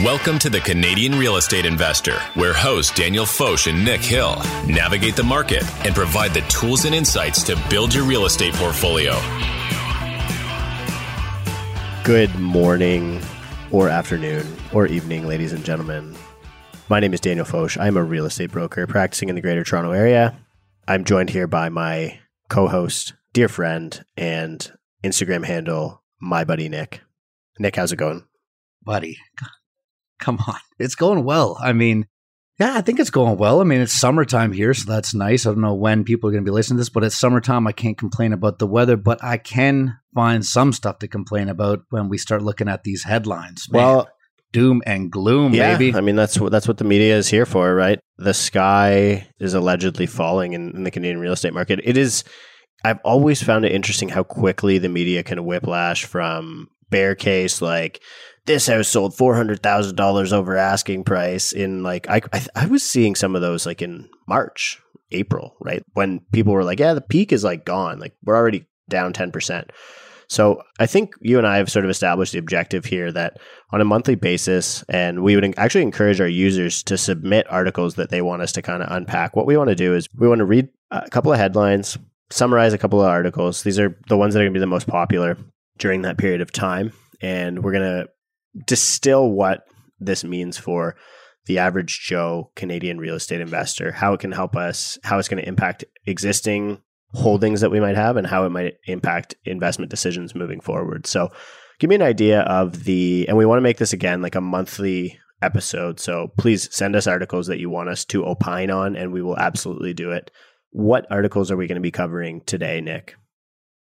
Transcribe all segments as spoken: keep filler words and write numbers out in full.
Welcome to the Canadian Real Estate Investor, where hosts Daniel Foch and Nick Hill navigate the market and provide the tools and insights to build your real estate portfolio. Good morning or afternoon or evening, ladies and gentlemen. My name is Daniel Foch. I'm a real estate broker practicing in the Greater Toronto Area. I'm joined here by my co-host, dear friend, and Instagram handle, my buddy Nick. Nick, how's it going? Buddy. Come on. It's going well. I mean, yeah, I think it's going well. I mean, it's summertime here, so that's nice. I don't know when people are going to be listening to this, but it's summertime. I can't complain about the weather, but I can find some stuff to complain about when we start looking at these headlines. Man. Well, doom and gloom, yeah, baby. I mean, that's what, that's what the media is here for, right? The sky is allegedly falling in, in the Canadian real estate market. It is. I've always found it interesting how quickly the media can whiplash from bear case, like, this house sold four hundred thousand dollars over asking price in like, I, I I was seeing some of those like in March, April, right? When people were like, yeah, the peak is like gone. Like we're already down ten percent. So I think you and I have sort of established the objective here that on a monthly basis, and we would actually encourage our users to submit articles that they want us to kind of unpack. What we want to do is we want to read a couple of headlines, summarize a couple of articles. These are the ones that are going to be the most popular during that period of time. And we're going to distill what this means for the average Joe Canadian real estate investor, how it can help us, how it's going to impact existing holdings that we might have, and how it might impact investment decisions moving forward. So give me an idea of the, and we want to make this again, like a monthly episode. So please send us articles that you want us to opine on, and we will absolutely do it. What articles are we going to be covering today, Nick?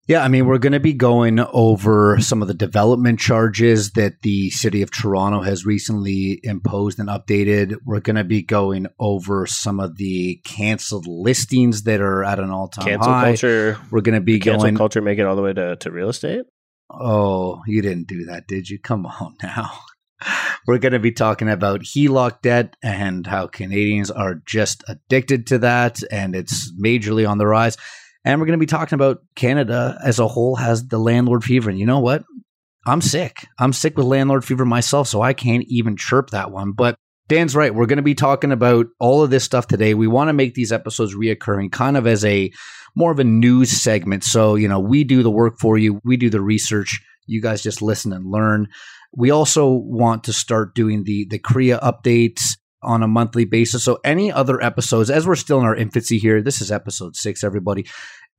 Yeah, I mean, we're going to be going over some of the development charges that the City of Toronto has recently imposed and updated. We're going to be going over some of the canceled listings that are at an all-time cancel high. Culture. We're going to be cancel going culture. Make it all the way to, to real estate. Oh, you didn't do that, did you? Come on now. We're going to be talking about H E L O C debt and how Canadians are just addicted to that, and it's majorly on the rise. And we're going to be talking about Canada as a whole has the landlord fever. And you know what? I'm sick. I'm sick with landlord fever myself, so I can't even chirp that one. But Dan's right. We're going to be talking about all of this stuff today. We want to make these episodes reoccurring kind of as a more of a news segment. So, you know, we do the work for you. We do the research. You guys just listen and learn. We also want to start doing the, the C R E A updates on a monthly basis. So any other episodes, as we're still in our infancy here, this is episode six, everybody,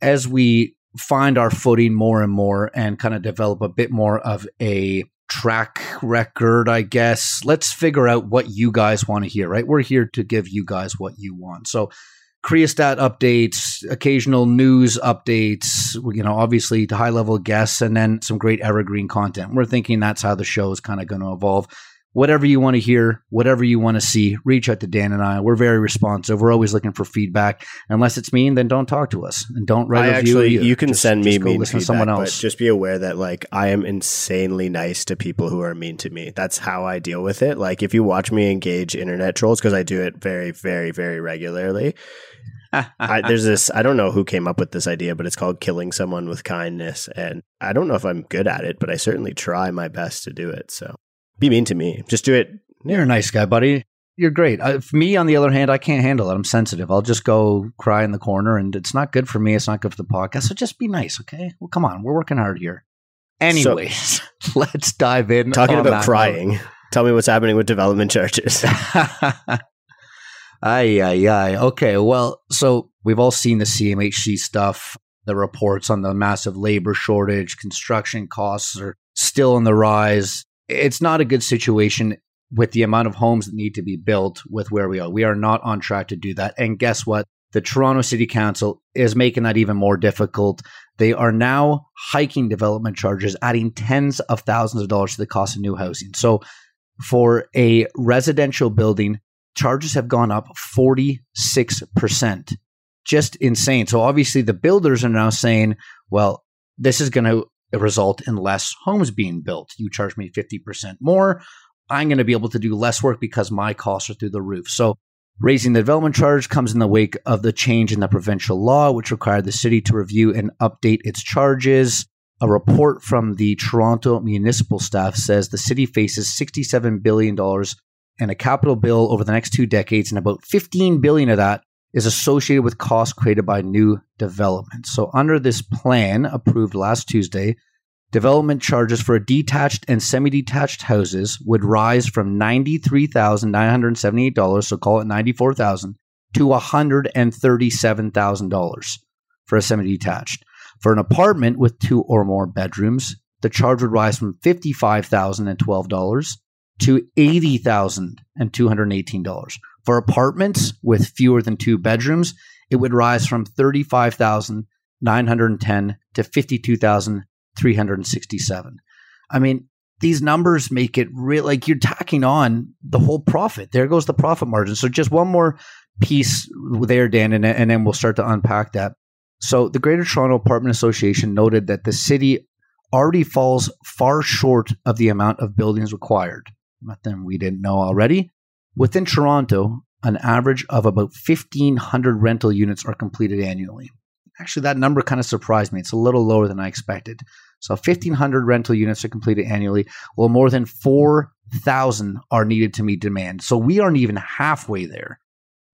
as we find our footing more and more and kind of develop a bit more of a track record, I guess, let's figure out what you guys want to hear, right? We're here to give you guys what you want. So C R E A stat updates, occasional news updates, you know, obviously the high level guests, and then some great evergreen content. We're thinking that's how the show is kind of going to evolve. Whatever you want to hear, whatever you want to see, reach out to Dan and I. We're very responsive. We're always looking for feedback. Unless it's mean, then don't talk to us and don't write I a actually, review. You can just, send me just mean feedback, to someone else. But just be aware that like I am insanely nice to people who are mean to me. That's how I deal with it. Like if you watch me engage internet trolls, because I do it very, very, very regularly. I, there's this, I don't know who came up with this idea, but it's called killing someone with kindness. And I don't know if I'm good at it, but I certainly try my best to do it. So. Be mean to me. Just do it. You're a nice guy, buddy. You're great. I, for me, on the other hand, I can't handle it. I'm sensitive. I'll just go cry in the corner, and it's not good for me. It's not good for the podcast. So just be nice, okay? Well, come on. We're working hard here. Anyways, so, let's dive in. Talking about crying. Note. Tell me what's happening with development charges. Aye, aye, aye. Okay, well, so we've all seen the C M H C stuff, the reports on the massive labor shortage, construction costs are still on the rise. It's not a good situation with the amount of homes that need to be built with where we are. We are not on track to do that. And guess what? The Toronto City Council is making that even more difficult. They are now hiking development charges, adding tens of thousands of dollars to the cost of new housing. So for a residential building, charges have gone up forty-six percent. Just insane. So obviously the builders are now saying, well, this is going to result in less homes being built. You charge me fifty percent more. I'm going to be able to do less work because my costs are through the roof. So raising the development charge comes in the wake of the change in the provincial law, which required the city to review and update its charges. a report from the Toronto municipal staff says the city faces sixty-seven billion dollars and a capital bill over the next two decades, and about fifteen billion dollars of that is associated with costs created by new development. So under this plan approved last Tuesday, development charges for detached and semi-detached houses would rise from ninety-three thousand nine hundred seventy-eight dollars, so call it ninety-four thousand dollars, to one hundred thirty-seven thousand dollars for a semi-detached. For an apartment with two or more bedrooms, the charge would rise from fifty-five thousand twelve dollars to eighty thousand two hundred eighteen dollars. For apartments with fewer than two bedrooms, it would rise from thirty-five thousand nine hundred ten dollars to fifty-two thousand three hundred sixty-seven dollars. I mean, these numbers make it real, like you're tacking on the whole profit. There goes the profit margin. So just one more piece there, Dan, and, and then we'll start to unpack that. So the Greater Toronto Apartment Association noted that the city already falls far short of the amount of buildings required. Nothing we didn't know already. Within Toronto, an average of about fifteen hundred rental units are completed annually. Actually, that number kind of surprised me. It's a little lower than I expected. So fifteen hundred rental units are completed annually, while more than four thousand are needed to meet demand. So we aren't even halfway there.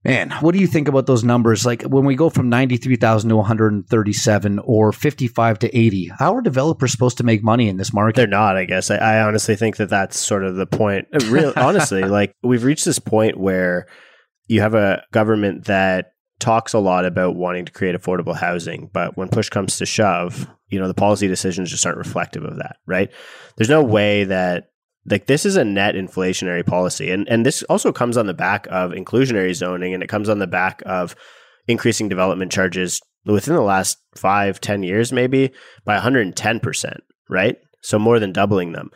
Man, what do you think about those numbers? Like when we go from ninety-three thousand to one hundred thirty-seven or fifty-five to eighty, how are developers supposed to make money in this market? They're not, I guess. I, I honestly think that that's sort of the point. Real, honestly, like we've reached this point where you have a government that talks a lot about wanting to create affordable housing, but when push comes to shove, you know, the policy decisions just aren't reflective of that, right? There's no way that Like this is a net inflationary policy. And and this also comes on the back of inclusionary zoning, and it comes on the back of increasing development charges within the last five, ten years maybe by one hundred ten percent, right? So more than doubling them.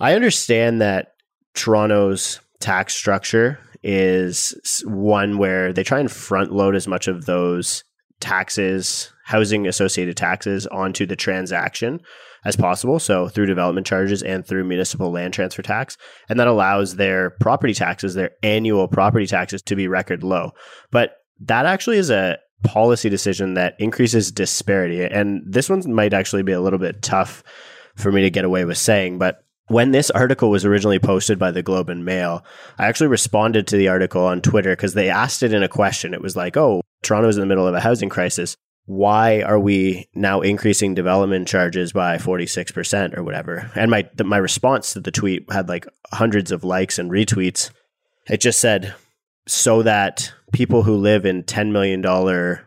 I understand that Toronto's tax structure is one where they try and front load as much of those taxes, housing associated taxes, onto the transaction as possible. So through development charges and through municipal land transfer tax. And that allows their property taxes, their annual property taxes, to be record low. But that actually is a policy decision that increases disparity. And this one might actually be a little bit tough for me to get away with saying, but when this article was originally posted by the Globe and Mail, I actually responded to the article on Twitter because they asked it in a question. It was like, oh, Toronto's in the middle of a housing crisis. Why are we now increasing development charges by forty-six percent or whatever? And my the, my response to the tweet had like hundreds of likes and retweets. It just said, so that people who live in ten million dollars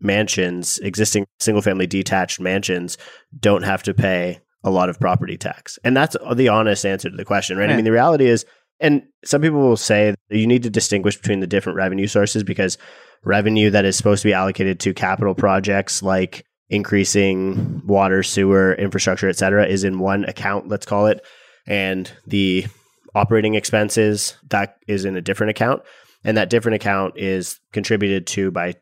mansions, existing single-family detached mansions, don't have to pay a lot of property tax. And that's the honest answer to the question, right? Yeah. I mean, the reality is, and some people will say that you need to distinguish between the different revenue sources, because revenue that is supposed to be allocated to capital projects like increasing water, sewer, infrastructure, et cetera, is in one account, let's call it. And the operating expenses, that is in a different account. And that different account is contributed to by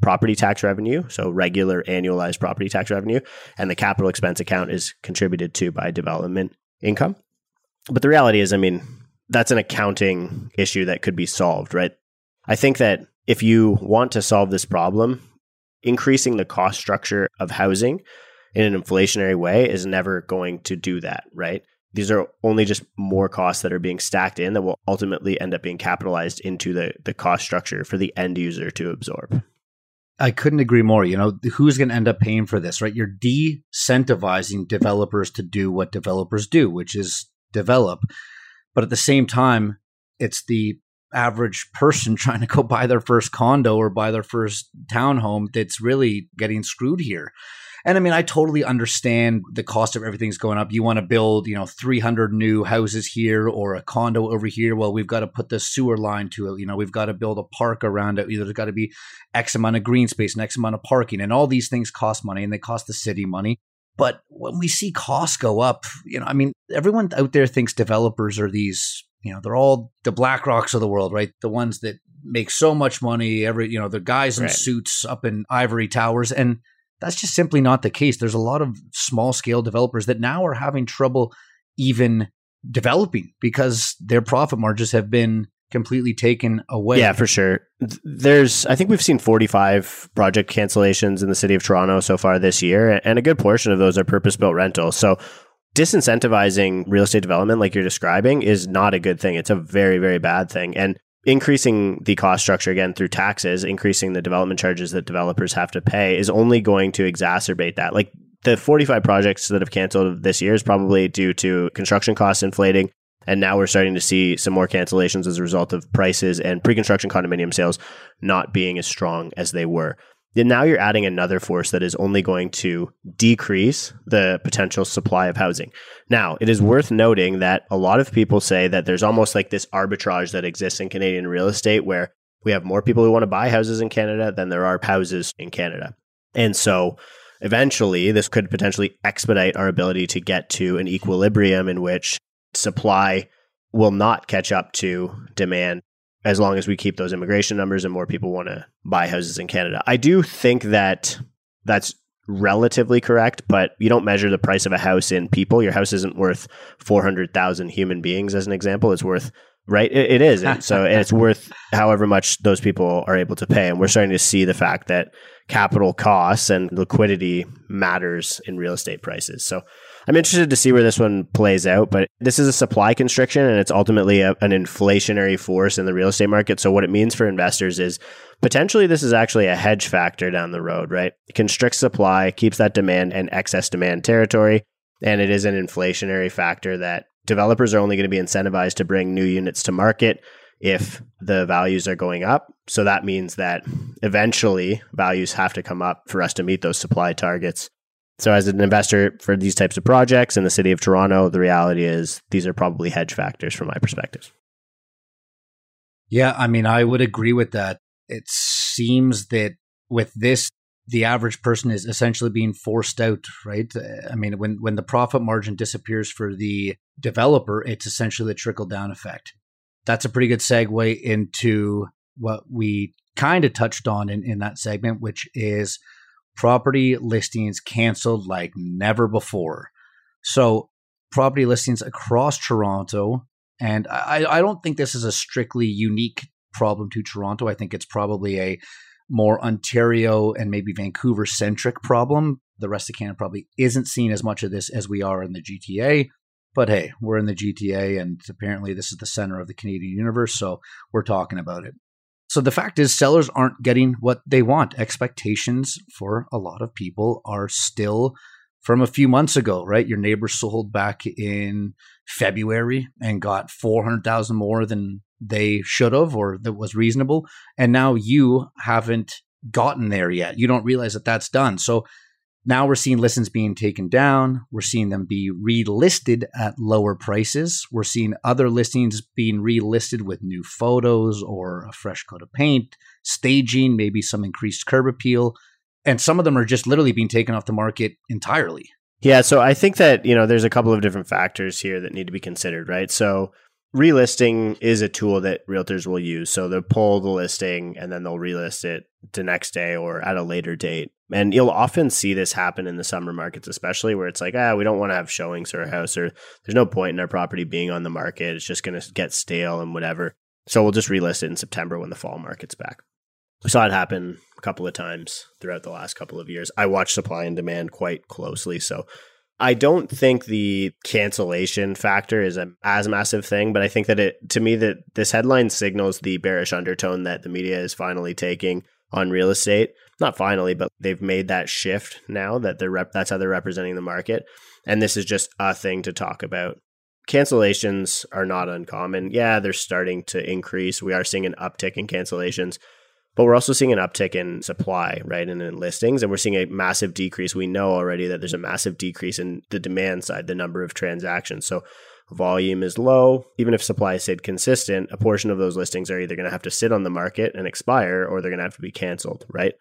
property tax revenue, so regular annualized property tax revenue. And the capital expense account is contributed to by development income. But the reality is, I mean, that's an accounting issue that could be solved, right? I think that if you want to solve this problem, increasing the cost structure of housing in an inflationary way is never going to do that, right? These are only just more costs that are being stacked in that will ultimately end up being capitalized into the, the cost structure for the end user to absorb. I couldn't agree more. You know, who's going to end up paying for this, right? You're de-incentivizing developers to do what developers do, which is develop. But at the same time, it's the average person trying to go buy their first condo or buy their first townhome that's really getting screwed here. And I mean, I totally understand the cost of everything's going up. You want to build, you know, three hundred new houses here or a condo over here. Well, we've got to put the sewer line to it. You know, we've got to build a park around it. There's got to be X amount of green space and X amount of parking. And all these things cost money, and they cost the city money. But when we see costs go up, you know, I mean, everyone out there thinks developers are these, you know, they're all the Black Rocks of the world, right? The ones that make so much money, every, you know, the guys in right. suits up in ivory towers. And that's just simply not the case. There's a lot of small scale developers that now are having trouble even developing because their profit margins have been completely taken away. Yeah, for sure. There's, I think we've seen forty-five project cancellations in the city of Toronto so far this year, and a good portion of those are purpose-built rentals. So disincentivizing real estate development like you're describing is not a good thing. It's a very, very bad thing. And increasing the cost structure again through taxes, increasing the development charges that developers have to pay is only going to exacerbate that. Like the forty-five projects that have canceled this year is probably due to construction costs inflating. And now we're starting to see some more cancellations as a result of prices and pre-construction condominium sales not being as strong as they were. And now you're adding another force that is only going to decrease the potential supply of housing. Now, it is worth noting that a lot of people say that there's almost like this arbitrage that exists in Canadian real estate where we have more people who want to buy houses in Canada than there are houses in Canada. And so eventually, this could potentially expedite our ability to get to an equilibrium in which supply will not catch up to demand as long as we keep those immigration numbers and more people want to buy houses in Canada. I do think that that's relatively correct, but you don't measure the price of a house in people. Your house isn't worth four hundred thousand human beings, as an example. It's worth, right? It, it is. And so and it's worth however much those people are able to pay. And we're starting to see the fact that capital costs and liquidity matters in real estate prices. So I'm interested to see where this one plays out, but this is a supply constriction and it's ultimately a, an inflationary force in the real estate market. So what it means for investors is potentially this is actually a hedge factor down the road, right? It constricts supply, keeps that demand and excess demand territory, and it is an inflationary factor that developers are only going to be incentivized to bring new units to market if the values are going up. So that means that eventually values have to come up for us to meet those supply targets. So as an investor for these types of projects in the city of Toronto, the reality is these are probably hedge factors from my perspective. Yeah, I mean, I would agree with that. It seems that with this, the average person is essentially being forced out, right? I mean, when, when the profit margin disappears for the developer, it's essentially the trickle-down effect. That's a pretty good segue into what we kind of touched on in, in that segment, which is property listings canceled like never before. So property listings across Toronto, and I, I don't think this is a strictly unique problem to Toronto. I think it's probably a more Ontario and maybe Vancouver-centric problem. The rest of Canada probably isn't seeing as much of this as we are in the G T A. But hey, we're in the G T A, and apparently this is the center of the Canadian universe, so we're talking about it. So the fact is sellers aren't getting what they want. Expectations for a lot of people are still from a few months ago, right? Your neighbor sold back in February and got four hundred thousand more than they should have or that was reasonable. And now you haven't gotten there yet. You don't realize that that's done. So now we're seeing listings being taken down. We're seeing them be relisted at lower prices. We're seeing other listings being relisted with new photos or a fresh coat of paint, staging, maybe some increased curb appeal. And some of them are just literally being taken off the market entirely. Yeah. So I think that, you know, there's a couple of different factors here that need to be considered, right? So relisting is a tool that realtors will use. So they'll pull the listing and then they'll relist it the next day or at a later date. And you'll often see this happen in the summer markets, especially where it's like, ah, we don't want to have showings for a house, or there's no point in our property being on the market. It's just going to get stale and whatever. So we'll just relist it in September when the fall market's back. We saw it happen a couple of times throughout the last couple of years. I watch supply and demand quite closely. So I don't think the cancellation factor is a as massive thing, but I think that it, to me, that this headline signals the bearish undertone that the media is finally taking on real estate. Not finally, but they've made that shift now that they're rep- that's how they're representing the market. And this is just a thing to talk about. Cancellations are not uncommon. Yeah, they're starting to increase. We are seeing an uptick in cancellations, but we're also seeing an uptick in supply, right? And in listings, and we're seeing a massive decrease. We know already that there's a massive decrease in the demand side, the number of transactions. So volume is low. Even if supply stayed consistent, a portion of those listings are either going to have to sit on the market and expire, or they're going to have to be canceled, right?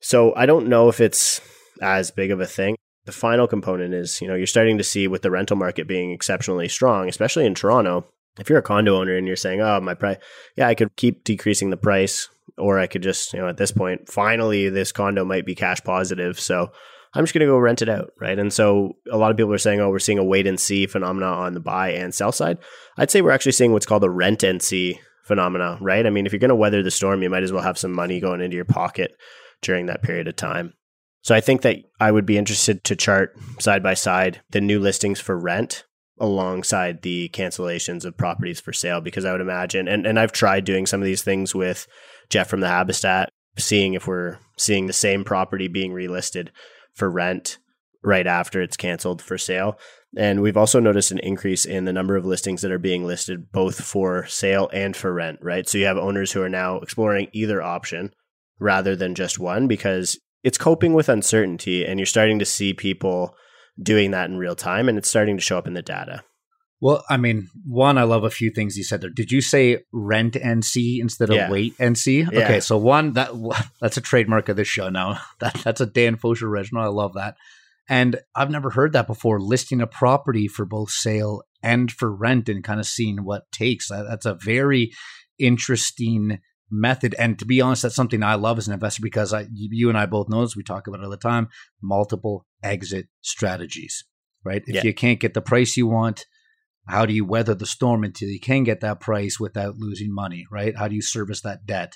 So I don't know if it's as big of a thing. The final component is, you know, you're starting to see with the rental market being exceptionally strong, especially in Toronto, if you're a condo owner and you're saying, oh, my price, yeah, I could keep decreasing the price, or I could just, you know, at this point, finally, this condo might be cash positive. So I'm just going to go rent it out, right? And so a lot of people are saying, oh, we're seeing a wait and see phenomena on the buy and sell side. I'd say we're actually seeing what's called a rent and see phenomena, right? I mean, if you're going to weather the storm, you might as well have some money going into your pocket during that period of time. So I think that I would be interested to chart side by side the new listings for rent alongside the cancellations of properties for sale, because I would imagine, and, and I've tried doing some of these things with Jeff from the Habistat, seeing if we're seeing the same property being relisted for rent right after it's canceled for sale. And we've also noticed an increase in the number of listings that are being listed both for sale and for rent, right? So you have owners who are now exploring either option rather than just one, because it's coping with uncertainty, and you're starting to see people doing that in real time, and it's starting to show up in the data. Well, I mean, one, I love a few things you said there. Did you say rent N C instead of yeah. wait N C? Yeah. Okay, so one, that that's a trademark of this show now. That, that's a Dan Foch original. I love that. And I've never heard that before, listing a property for both sale and for rent and kind of seeing what takes. That, that's a very interesting method. And to be honest, that's something I love as an investor, because I, you and I both know this, we talk about it all the time, multiple exit strategies, right? If yeah. you can't get the price you want, how do you weather the storm until you can get that price without losing money, right? How do you service that debt?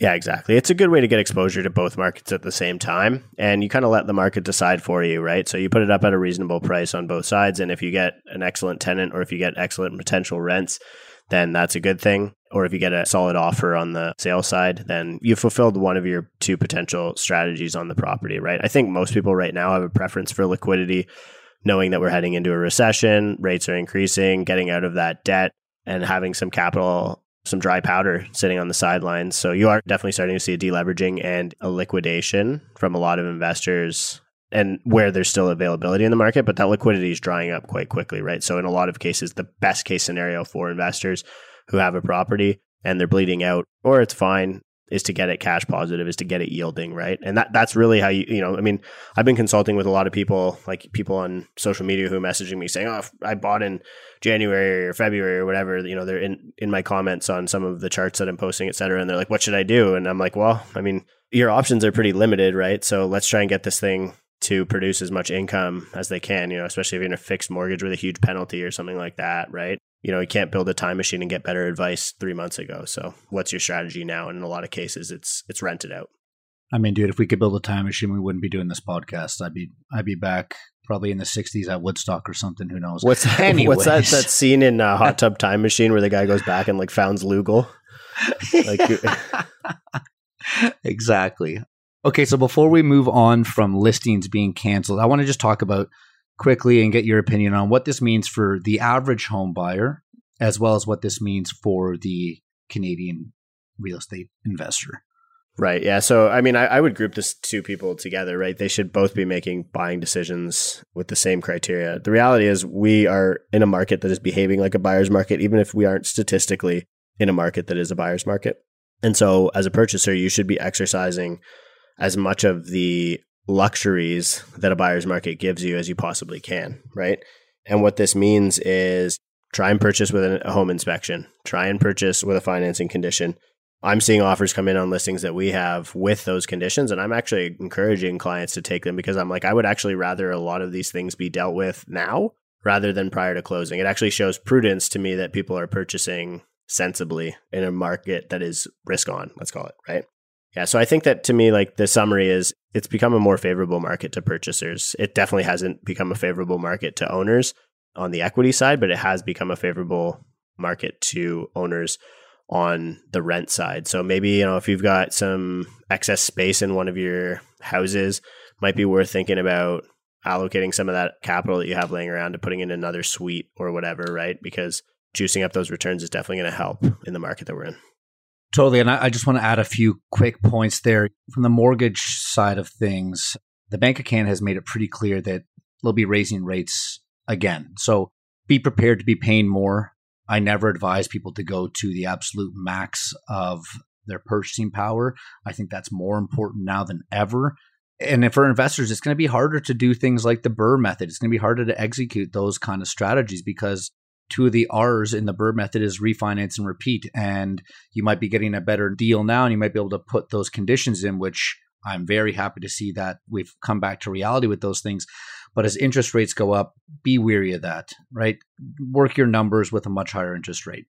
Yeah, exactly. It's a good way to get exposure to both markets at the same time. And you kind of let the market decide for you, right? So you put it up at a reasonable price on both sides. And if you get an excellent tenant, or if you get excellent potential rents, then that's a good thing. Or if you get a solid offer on the sale side, then you fulfilled one of your two potential strategies on the property, right? I think most people right now have a preference for liquidity, knowing that we're heading into a recession, rates are increasing, getting out of that debt, and having some capital, some dry powder sitting on the sidelines. So you are definitely starting to see a deleveraging and a liquidation from a lot of investors, and where there's still availability in the market, but that liquidity is drying up quite quickly, right? So in a lot of cases, the best case scenario for investors who have a property and they're bleeding out, or it's fine, is to get it cash positive, is to get it yielding, right? And that that's really how you, you know, I mean, I've been consulting with a lot of people, like people on social media who are messaging me saying, oh, I bought in January or February or whatever, you know, they're in, in my comments on some of the charts that I'm posting, et cetera. And they're like, what should I do? And I'm like, well, I mean, your options are pretty limited, right? So let's try and get this thing to produce as much income as they can, you know, especially if you're in a fixed mortgage with a huge penalty or something like that, right? You know, you can't build a time machine and get better advice three months ago. So what's your strategy now? And in a lot of cases, it's it's rented out. I mean, dude, if we could build a time machine, we wouldn't be doing this podcast. I'd be I'd be back probably in the sixties at Woodstock or something. Who knows? What's that, what's that, that scene in uh, Hot Tub Time Machine where the guy goes back and like founds Lugal? Like, exactly. Okay, so before we move on from listings being canceled, I want to just talk about quickly and get your opinion on what this means for the average home buyer, as well as what this means for the Canadian real estate investor. Right. Yeah. So, I mean, I, I would group these two people together, right? They should both be making buying decisions with the same criteria. The reality is we are in a market that is behaving like a buyer's market, even if we aren't statistically in a market that is a buyer's market. And so as a purchaser, you should be exercising as much of the luxuries that a buyer's market gives you as you possibly can, right? And what this means is try and purchase with a home inspection, try and purchase with a financing condition. I'm seeing offers come in on listings that we have with those conditions, and I'm actually encouraging clients to take them, because I'm like, I would actually rather a lot of these things be dealt with now rather than prior to closing. It actually shows prudence to me that people are purchasing sensibly in a market that is risk on, let's call it, right? Yeah. So I think that to me, like the summary is it's become a more favorable market to purchasers. It definitely hasn't become a favorable market to owners on the equity side, but it has become a favorable market to owners on the rent side. So maybe, you know, if you've got some excess space in one of your houses, might be worth thinking about allocating some of that capital that you have laying around to putting in another suite or whatever, right? Because juicing up those returns is definitely going to help in the market that we're in. Totally. And I just want to add a few quick points there. From the mortgage side of things, the Bank of Canada has made it pretty clear that they'll be raising rates again. So be prepared to be paying more. I never advise people to go to the absolute max of their purchasing power. I think that's more important now than ever. And for investors, it's going to be harder to do things like the BRRRR method. It's going to be harder to execute those kind of strategies, because two of the R's in the BRRRR method is refinance and repeat. And you might be getting a better deal now, and you might be able to put those conditions in, which I'm very happy to see that we've come back to reality with those things. But as interest rates go up, be wary of that, right? Work your numbers with a much higher interest rate.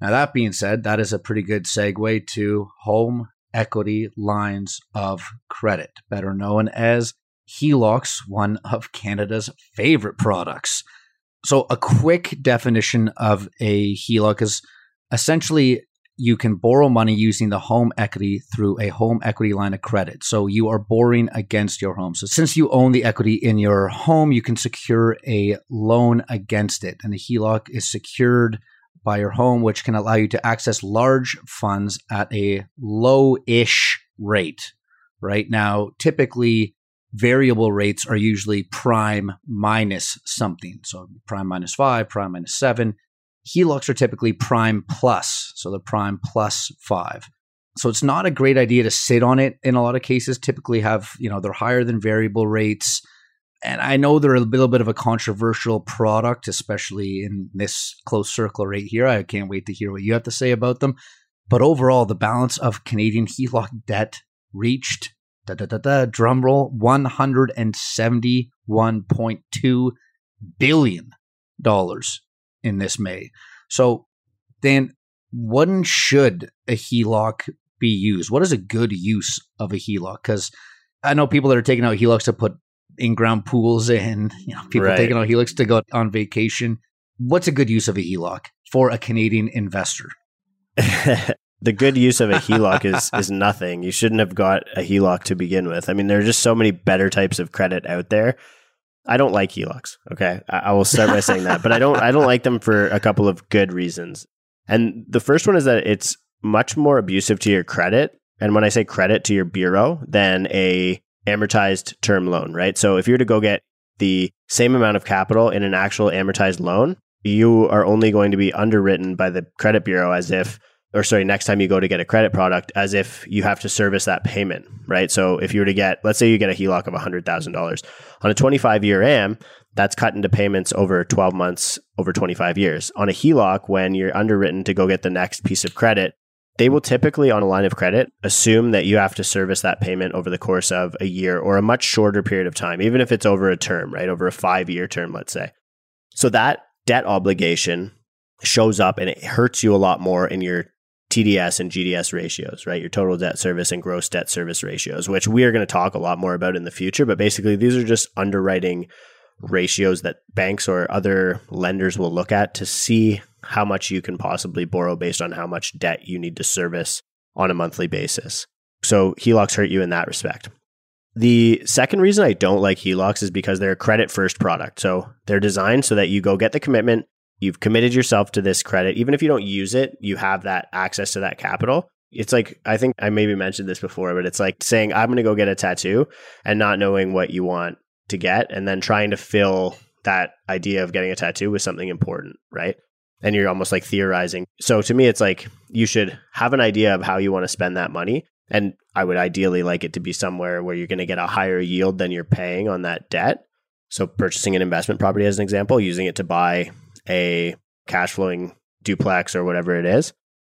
Now, that being said, that is a pretty good segue to home equity lines of credit, better known as H E L O Cs, one of Canada's favorite products. So a quick definition of a H E L O C is essentially you can borrow money using the home equity through a home equity line of credit. So you are borrowing against your home. So since you own the equity in your home, you can secure a loan against it. And the H E L O C is secured by your home, which can allow you to access large funds at a low-ish rate. Right now, typically variable rates are usually prime minus something. So prime minus five, prime minus seven. H E L O Cs are typically prime plus, so the prime plus five. So it's not a great idea to sit on it in a lot of cases. Typically have, you know, they're higher than variable rates. And I know they're a little bit of a controversial product, especially in this close circle right here. I can't wait to hear what you have to say about them. But overall, the balance of Canadian H E L O C debt reached, da da da da, drumroll, one hundred seventy-one point two billion dollars. In this May. So then when should a H E L O C be used? What is a good use of a H E L O C? Because I know people that are taking out H E L O Cs to put in-ground pools in, you know, people right. taking out H E L O Cs to go on vacation. What's a good use of a H E L O C for a Canadian investor? The good use of a H E L O C is is nothing. You shouldn't have got a H E L O C to begin with. I mean, there are just so many better types of credit out there. I don't like H E L O Cs. Okay. I, I will start by saying that, but I don't, I don't like them for a couple of good reasons. And the first one is that it's much more abusive to your credit. And when I say credit, to your bureau, than a amortized term loan, right? So if you were to go get the same amount of capital in an actual amortized loan, you are only going to be underwritten by the credit bureau as if, or sorry, next time you go to get a credit product, as if you have to service that payment, right? So if you were to get, let's say you get a H E L O C of one hundred thousand dollars on a twenty-five year A M, that's cut into payments over twelve months, over twenty-five years. On a H E L O C, when you're underwritten to go get the next piece of credit, they will typically on a line of credit assume that you have to service that payment over the course of a year or a much shorter period of time, even if it's over a term, right? Over a five year term, let's say. So that debt obligation shows up and it hurts you a lot more in your T D S and G D S ratios, right? Your total debt service and gross debt service ratios, which we are going to talk a lot more about in the future. But basically, these are just underwriting ratios that banks or other lenders will look at to see how much you can possibly borrow based on how much debt you need to service on a monthly basis. So H E L O Cs hurt you in that respect. The second reason I don't like H E L O Cs is because they're a credit-first product. So they're designed so that you go get the commitment. You've committed yourself to this credit. Even if you don't use it, you have that access to that capital. It's like, I think I maybe mentioned this before, but it's like saying, I'm going to go get a tattoo and not knowing what you want to get and then trying to fill that idea of getting a tattoo with something important, right? And you're almost like theorizing. So to me, it's like you should have an idea of how you want to spend that money. And I would ideally like it to be somewhere where you're going to get a higher yield than you're paying on that debt. So purchasing an investment property as an example, using it to buy a cash flowing duplex or whatever it is.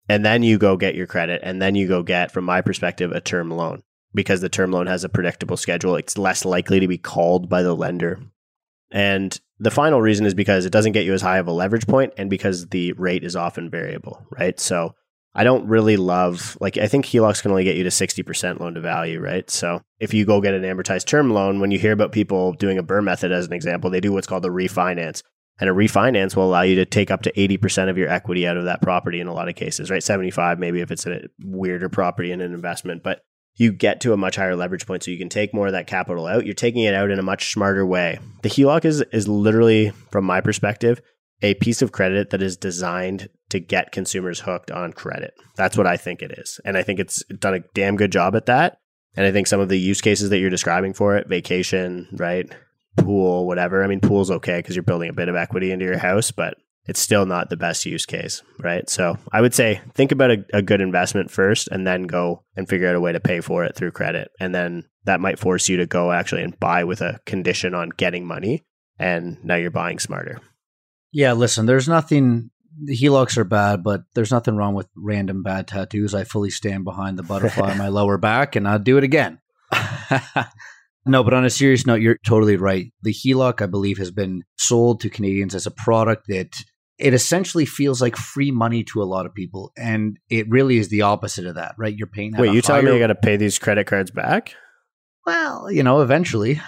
And then you go get your credit. And then you go get, from my perspective, a term loan because the term loan has a predictable schedule. It's less likely to be called by the lender. And the final reason is because it doesn't get you as high of a leverage point and because the rate is often variable, right? So I don't really love, like, I think H E L O Cs can only get you to sixty percent loan to value, right? So if you go get an amortized term loan, when you hear about people doing a BRRRR method as an example, they do what's called a refinance. And a refinance will allow you to take up to eighty percent of your equity out of that property in a lot of cases, right? seventy-five, maybe if it's a weirder property in an investment, but you get to a much higher leverage point. So you can take more of that capital out. You're taking it out in a much smarter way. The H E L O C is, is literally, from my perspective, a piece of credit that is designed to get consumers hooked on credit. That's what I think it is. And I think it's done a damn good job at that. And I think some of the use cases that you're describing for it, vacation, right? Pool, whatever. I mean, pool's okay because you're building a bit of equity into your house, but it's still not the best use case, right? So I would say think about a, a good investment first and then go and figure out a way to pay for it through credit. And then that might force you to go actually and buy with a condition on getting money. And now you're buying smarter. Yeah, listen, there's nothing, the H E L O Cs are bad, but there's nothing wrong with random bad tattoos. I fully stand behind the butterfly on my lower back and I'll do it again. No, but on a serious note, you're totally right. The H E L O C, I believe, has been sold to Canadians as a product that it essentially feels like free money to a lot of people. And it really is the opposite of that, right? You're paying that. Wait, you telling me you got to pay these credit cards back? Well, you know, eventually.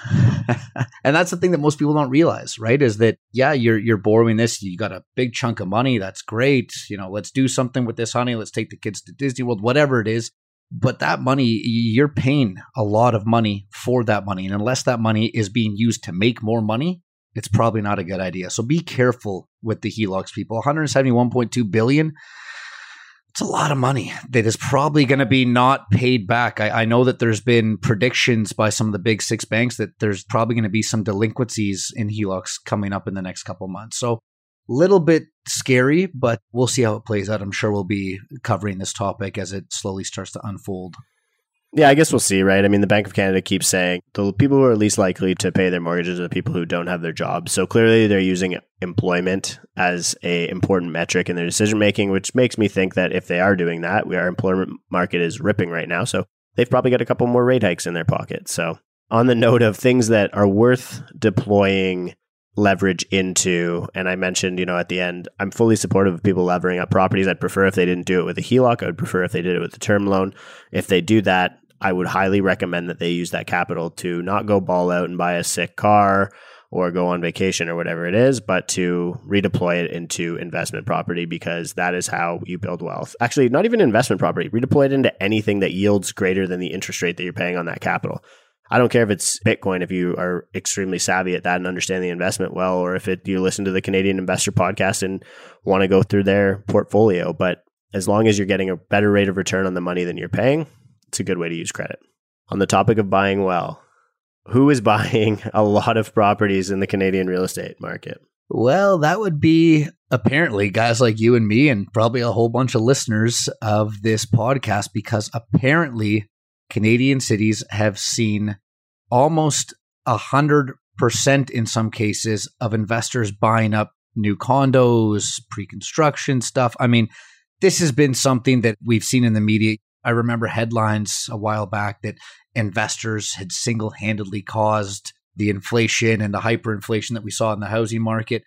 And that's the thing that most people don't realize, right? Is that, yeah, you're you're borrowing this. You got a big chunk of money. That's great. You know, let's do something with this, honey. Let's take the kids to Disney World, whatever it is. But that money, you're paying a lot of money for that money. And unless that money is being used to make more money, it's probably not a good idea. So be careful with the H E L O Cs, people. one hundred seventy-one point two billion dollars. It's a lot of money that is probably going to be not paid back. I, I know that there's been predictions by some of the big six banks that there's probably going to be some delinquencies in H E L O Cs coming up in the next couple months. So a little bit scary, but we'll see how it plays out. I'm sure we'll be covering this topic as it slowly starts to unfold. Yeah, I guess we'll see, right? I mean, the Bank of Canada keeps saying the people who are least likely to pay their mortgages are the people who don't have their jobs. So clearly they're using employment as an important metric in their decision-making, which makes me think that if they are doing that, our employment market is ripping right now. So they've probably got a couple more rate hikes in their pocket. So on the note of things that are worth deploying leverage into, and I mentioned, you know, at the end, I'm fully supportive of people levering up properties. I'd prefer if they didn't do it with a H E L O C. I would prefer if they did it with a term loan. If they do that, I would highly recommend that they use that capital to not go ball out and buy a sick car or go on vacation or whatever it is, but to redeploy it into investment property, because that is how you build wealth. Actually, not even investment property. Redeploy it into anything that yields greater than the interest rate that you're paying on that capital. I don't care if it's Bitcoin, if you are extremely savvy at that and understand the investment well, or if it, you listen to the Canadian Investor podcast and want to go through their portfolio. But as long as you're getting a better rate of return on the money than you're paying, it's a good way to use credit. On the topic of buying well, who is buying a lot of properties in the Canadian real estate market? Well, that would be apparently guys like you and me and probably a whole bunch of listeners of this podcast, because apparently Canadian cities have seen almost one hundred percent in some cases of investors buying up new condos, pre-construction stuff. I mean, this has been something that we've seen in the media. I remember headlines a while back that investors had single-handedly caused the inflation and the hyperinflation that we saw in the housing market.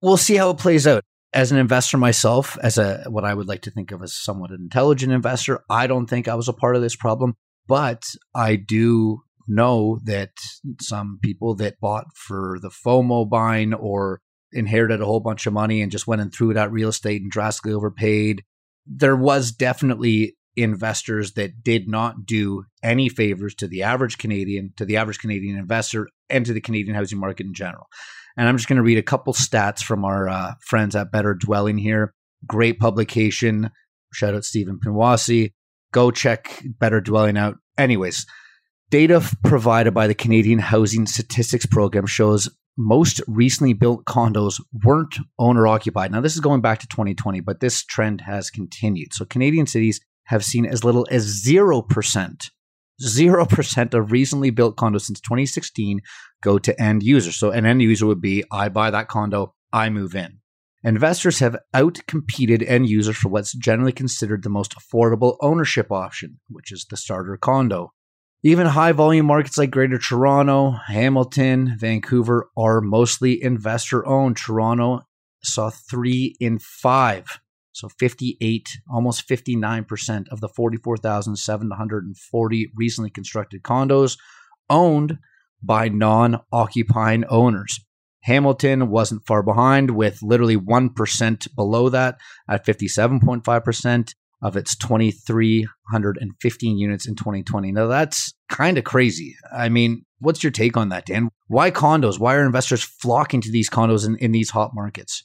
We'll see how it plays out. As an investor myself, as a what I would like to think of as somewhat an intelligent investor, I don't think I was a part of this problem, but I do know that some people that bought for the FOMO buying or inherited a whole bunch of money and just went and threw it at real estate and drastically overpaid, there was definitely investors that did not do any favors to the average Canadian, to the average Canadian investor, and to the Canadian housing market in general. And I'm just going to read a couple stats from our uh, friends at Better Dwelling here. Great publication. Shout out Stephen Pinwasi. Go check Better Dwelling out. Anyways, data provided by the Canadian Housing Statistics Program shows most recently built condos weren't owner-occupied. Now, this is going back to twenty twenty, but this trend has continued. So Canadian cities have seen as little as zero percent, zero percent of recently built condos since twenty sixteen go to end users. So an end user would be, I buy that condo, I move in. Investors have outcompeted end users for what's generally considered the most affordable ownership option, which is the starter condo. Even high volume markets like Greater Toronto, Hamilton, Vancouver are mostly investor owned. Toronto saw three in five. So fifty-eight, almost fifty-nine percent of the forty-four thousand seven hundred forty recently constructed condos owned by non-occupying owners. Hamilton wasn't far behind, with literally one percent below that at fifty-seven point five percent of its two thousand three hundred fifteen units in twenty twenty. Now, that's kind of crazy. I mean, what's your take on that, Dan? Why condos? Why are investors flocking to these condos in, in these hot markets?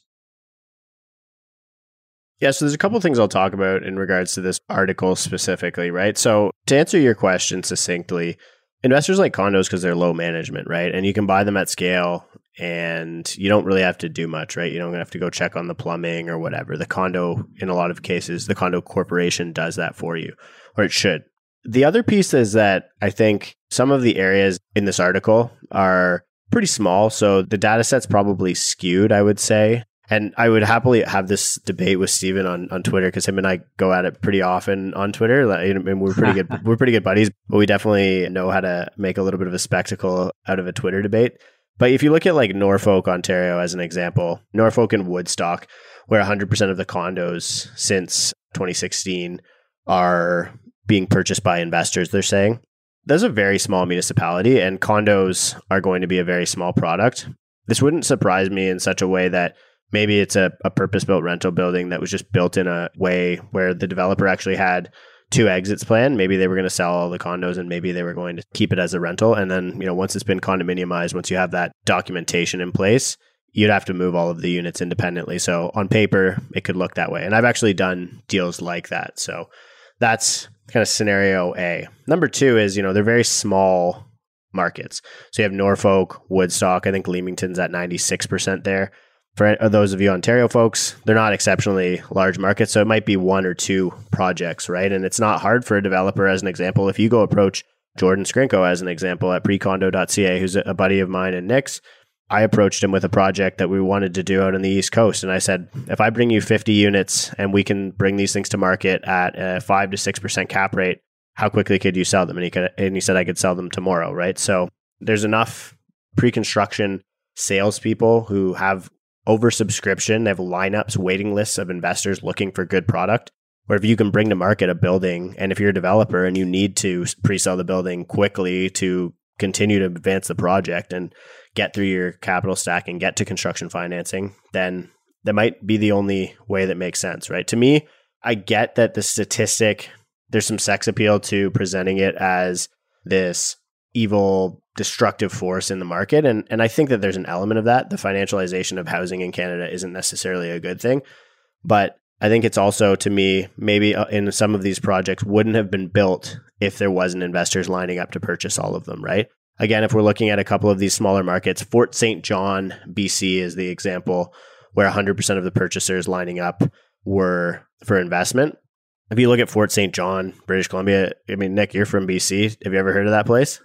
Yeah, so there's a couple of things I'll talk about in regards to this article specifically, right? So to answer your question succinctly, investors like condos because they're low management, right? And you can buy them at scale and you don't really have to do much, right? You don't have to go check on the plumbing or whatever. The condo, in a lot of cases, the condo corporation does that for you, or it should. The other piece is that I think some of the areas in this article are pretty small. So the data set's probably skewed, I would say. And I would happily have this debate with Stephen on, on Twitter, because him and I go at it pretty often on Twitter. Like, and we're pretty good we're pretty good buddies, but we definitely know how to make a little bit of a spectacle out of a Twitter debate. But if you look at like Norfolk, Ontario as an example, Norfolk and Woodstock where one hundred percent of the condos since twenty sixteen are being purchased by investors, they're saying. That's a very small municipality, and condos are going to be a very small product. This wouldn't surprise me in such a way that maybe it's a, a purpose-built rental building that was just built in a way where the developer actually had two exits planned. Maybe they were going to sell all the condos and maybe they were going to keep it as a rental. And then, you know, once it's been condominiumized, once you have that documentation in place, you'd have to move all of the units independently. So on paper, it could look that way. And I've actually done deals like that. So that's kind of scenario A. Number two is, you know, they're very small markets. So you have Norfolk, Woodstock, I think Leamington's at ninety-six percent there. For those of you Ontario folks, they're not exceptionally large markets. So it might be one or two projects, right? And it's not hard for a developer, as an example, if you go approach Jordan Skrinko, as an example, at precondo dot c a, who's a buddy of mine and Nick's, I approached him with a project that we wanted to do out on the East Coast. And I said, if I bring you fifty units and we can bring these things to market at a five to six percent cap rate, how quickly could you sell them? And he, could, and he said, I could sell them tomorrow, right? So there's enough pre-construction salespeople who have oversubscription, they have lineups, waiting lists of investors looking for good product, where if you can bring to market a building, and if you're a developer and you need to pre-sell the building quickly to continue to advance the project and get through your capital stack and get to construction financing, then that might be the only way that makes sense, right? To me, I get that the statistic, there's some sex appeal to presenting it as this evil, destructive force in the market. And, and I think that there's an element of that. The financialization of housing in Canada isn't necessarily a good thing. But I think it's also, to me, maybe in some of these projects wouldn't have been built if there wasn't investors lining up to purchase all of them, right? Again, if we're looking at a couple of these smaller markets, Fort Saint John, B C is the example where one hundred percent of the purchasers lining up were for investment. If you look at Fort Saint John, British Columbia, I mean, Nick, you're from B C. Have you ever heard of that place?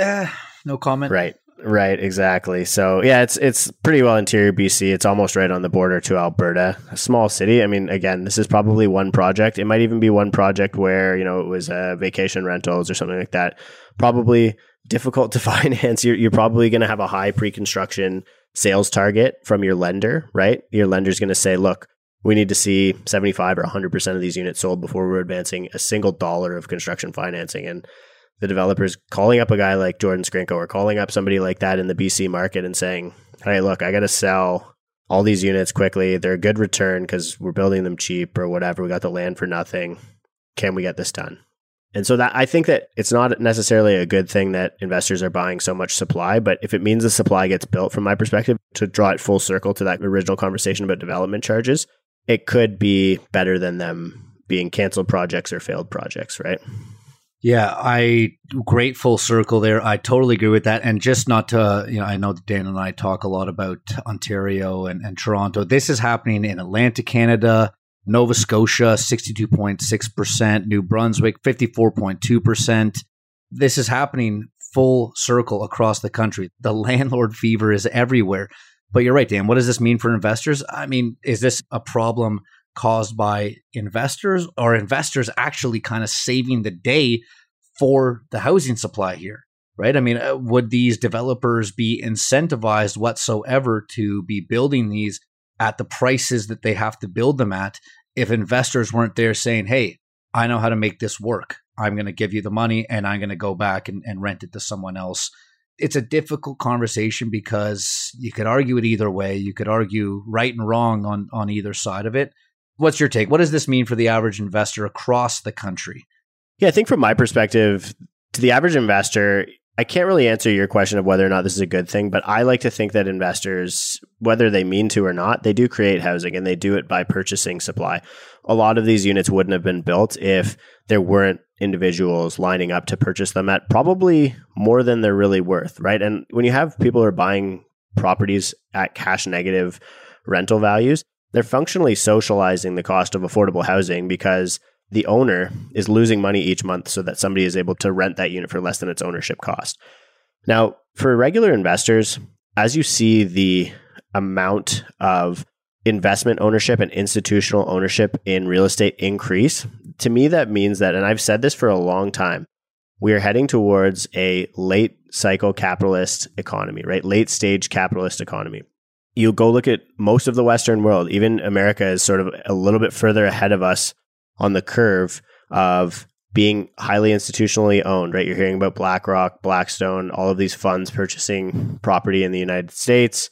Uh, no comment. Right. Right, exactly. So yeah, it's it's pretty well interior B C. It's almost right on the border to Alberta, a small city. I mean, again, this is probably one project. It might even be one project where, you know, it was uh, vacation rentals or something like that. Probably difficult to finance. You're, you're probably going to have a high pre-construction sales target from your lender, right? Your lender's going to say, look, we need to see seventy-five or one hundred percent of these units sold before we're advancing a single dollar of construction financing. And the developer's calling up a guy like Jordan Skrinko or calling up somebody like that in the B C market and saying, hey, look, I got to sell all these units quickly. They're a good return because we're building them cheap or whatever. We got the land for nothing. Can we get this done? And so that I think that it's not necessarily a good thing that investors are buying so much supply, but if it means the supply gets built, from my perspective, to draw it full circle to that original conversation about development charges, it could be better than them being canceled projects or failed projects, right? Yeah, I great full circle there. I totally agree with that. And just not to, you know, I know Dan and I talk a lot about Ontario and, and Toronto. This is happening in Atlantic Canada, Nova Scotia, sixty-two point six percent, New Brunswick, fifty-four point two percent. This is happening full circle across the country. The landlord fever is everywhere. But you're right, Dan. What does this mean for investors? I mean, is this a problem caused by investors, or investors actually kind of saving the day for the housing supply here, right? I mean, would these developers be incentivized whatsoever to be building these at the prices that they have to build them at if investors weren't there saying, hey, I know how to make this work. I'm going to give you the money and I'm going to go back and, and rent it to someone else. It's a difficult conversation because you could argue it either way. You could argue right and wrong on, on either side of it. What's your take? What does this mean for the average investor across the country? Yeah, I think from my perspective, to the average investor, I can't really answer your question of whether or not this is a good thing, but I like to think that investors, whether they mean to or not, they do create housing and they do it by purchasing supply. A lot of these units wouldn't have been built if there weren't individuals lining up to purchase them at probably more than they're really worth, right? And when you have people who are buying properties at cash negative rental values, they're functionally socializing the cost of affordable housing because the owner is losing money each month so that somebody is able to rent that unit for less than its ownership cost. Now, for regular investors, as you see the amount of investment ownership and institutional ownership in real estate increase, to me, that means that, and I've said this for a long time, we are heading towards a late cycle capitalist economy, right? Late stage capitalist economy. you go look at most of the Western world, even America is sort of a little bit further ahead of us on the curve of being highly institutionally owned, right? You're hearing about Black Rock, Blackstone, all of these funds purchasing property in the United States.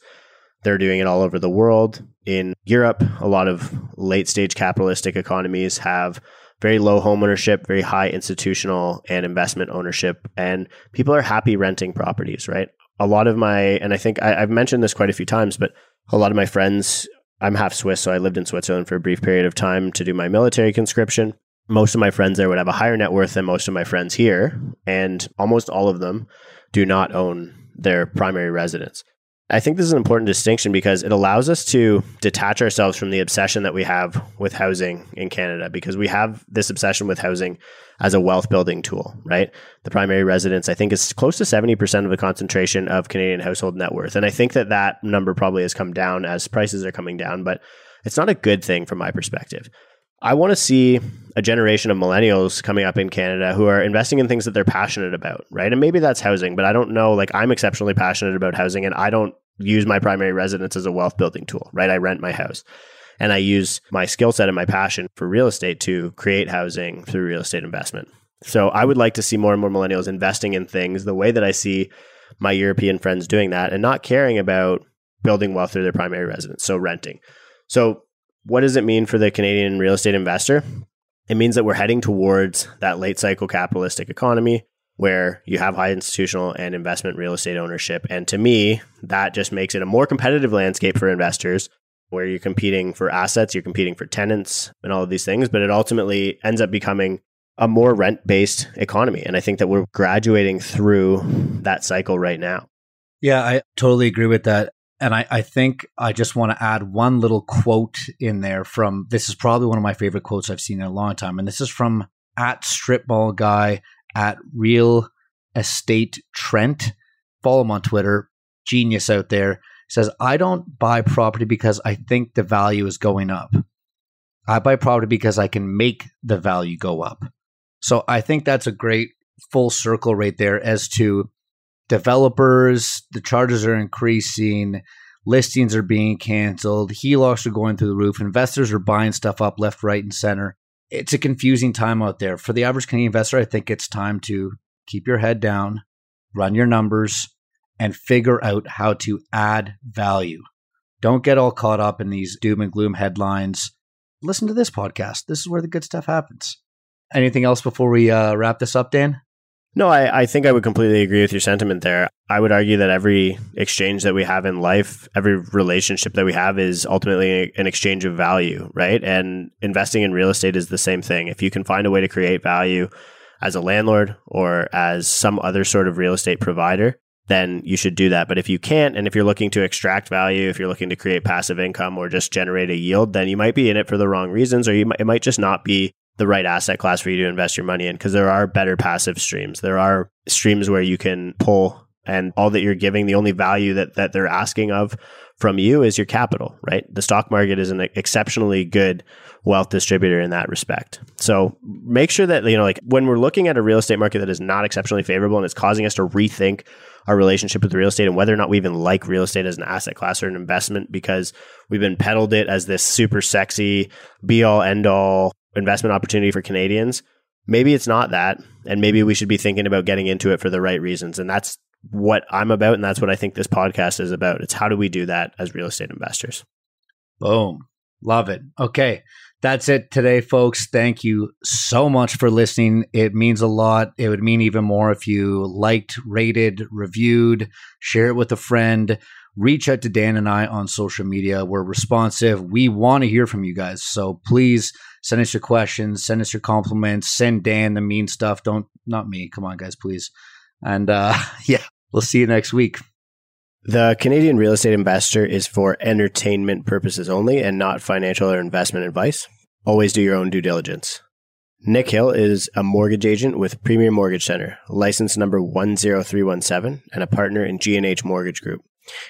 They're doing it all over the world. In Europe, a lot of late stage capitalistic economies have very low home ownership, very high institutional and investment ownership, and people are happy renting properties, right? A lot of my, and I think I, I've mentioned this quite a few times, but a lot of my friends, I'm half Swiss, so I lived in Switzerland for a brief period of time to do my military conscription. Most of my friends there would have a higher net worth than most of my friends here, and almost all of them do not own their primary residence. I think this is an important distinction because it allows us to detach ourselves from the obsession that we have with housing in Canada, because we have this obsession with housing as a wealth building tool, right? The primary residence, I think, is close to seventy percent of the concentration of Canadian household net worth. And I think that that number probably has come down as prices are coming down, but it's not a good thing from my perspective. I want to see a generation of millennials coming up in Canada who are investing in things that they're passionate about, right? And maybe that's housing, but I don't know, like I'm exceptionally passionate about housing and I don't use my primary residence as a wealth building tool, right? I rent my house and I use my skill set and my passion for real estate to create housing through real estate investment. So I would like to see more and more millennials investing in things the way that I see my European friends doing that and not caring about building wealth through their primary residence, so renting. So what does it mean for the Canadian real estate investor? It means that we're heading towards that late cycle capitalistic economy where you have high institutional and investment real estate ownership. And to me, that just makes it a more competitive landscape for investors where you're competing for assets, you're competing for tenants and all of these things, but it ultimately ends up becoming a more rent-based economy. And I think that we're graduating through that cycle right now. Yeah, I totally agree with that. And I, I think I just want to add one little quote in there from, this is probably one of my favorite quotes I've seen in a long time. And this is from at Strip Mall Guy, at Real Estate Trent. Follow him on Twitter. Genius out there. He says, I don't buy property because I think the value is going up. I buy property because I can make the value go up. So I think that's a great full circle right there as to developers, the charges are increasing, listings are being canceled, H E L O Cs are going through the roof, investors are buying stuff up left, right, and center. It's a confusing time out there. For the average Canadian investor, I think it's time to keep your head down, run your numbers, and figure out how to add value. Don't get all caught up in these doom and gloom headlines. Listen to this podcast. This is where the good stuff happens. Anything else before we uh, wrap this up, Dan? No, I, I think I would completely agree with your sentiment there. I would argue that every exchange that we have in life, every relationship that we have is ultimately an exchange of value, right? And investing in real estate is the same thing. If you can find a way to create value as a landlord or as some other sort of real estate provider, then you should do that. But if you can't, and if you're looking to extract value, if you're looking to create passive income or just generate a yield, then you might be in it for the wrong reasons, or you might, it might just not be the right asset class for you to invest your money in, because there are better passive streams. There are streams where you can pull, and all that you're giving, the only value that that they're asking of from you is your capital, right? The stock market is an exceptionally good wealth distributor in that respect. So make sure that, you know, like when we're looking at a real estate market that is not exceptionally favorable and it's causing us to rethink our relationship with real estate and whether or not we even like real estate as an asset class or an investment, because we've been peddled it as this super sexy be all end all investment opportunity for Canadians. Maybe it's not that. And maybe we should be thinking about getting into it for the right reasons. And that's what I'm about. And that's what I think this podcast is about. It's how do we do that as real estate investors? Boom. Love it. Okay. That's it today, folks. Thank you so much for listening. It means a lot. It would mean even more if you liked, rated, reviewed, share it with a friend. Reach out to Dan and I on social media. We're responsive. We want to hear from you guys. So please send us your questions, send us your compliments, send Dan the mean stuff. Don't, not me. Come on, guys, please. And uh, yeah, we'll see you next week. The Canadian Real Estate Investor is for entertainment purposes only and not financial or investment advice. Always do your own due diligence. Nick Hill is a mortgage agent with Premier Mortgage Centre, license number one zero three one seven, and a partner in G and H Mortgage Group.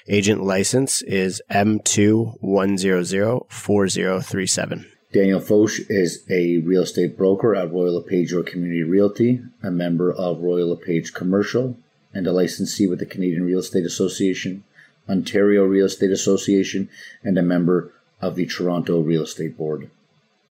Agent license is M two one zero zero four zero three seven. Daniel Foch is a real estate broker at Royal LePage or Community Realty, a member of Royal LePage Commercial, and a licensee with the Canadian Real Estate Association, Ontario Real Estate Association, and a member of the Toronto Real Estate Board.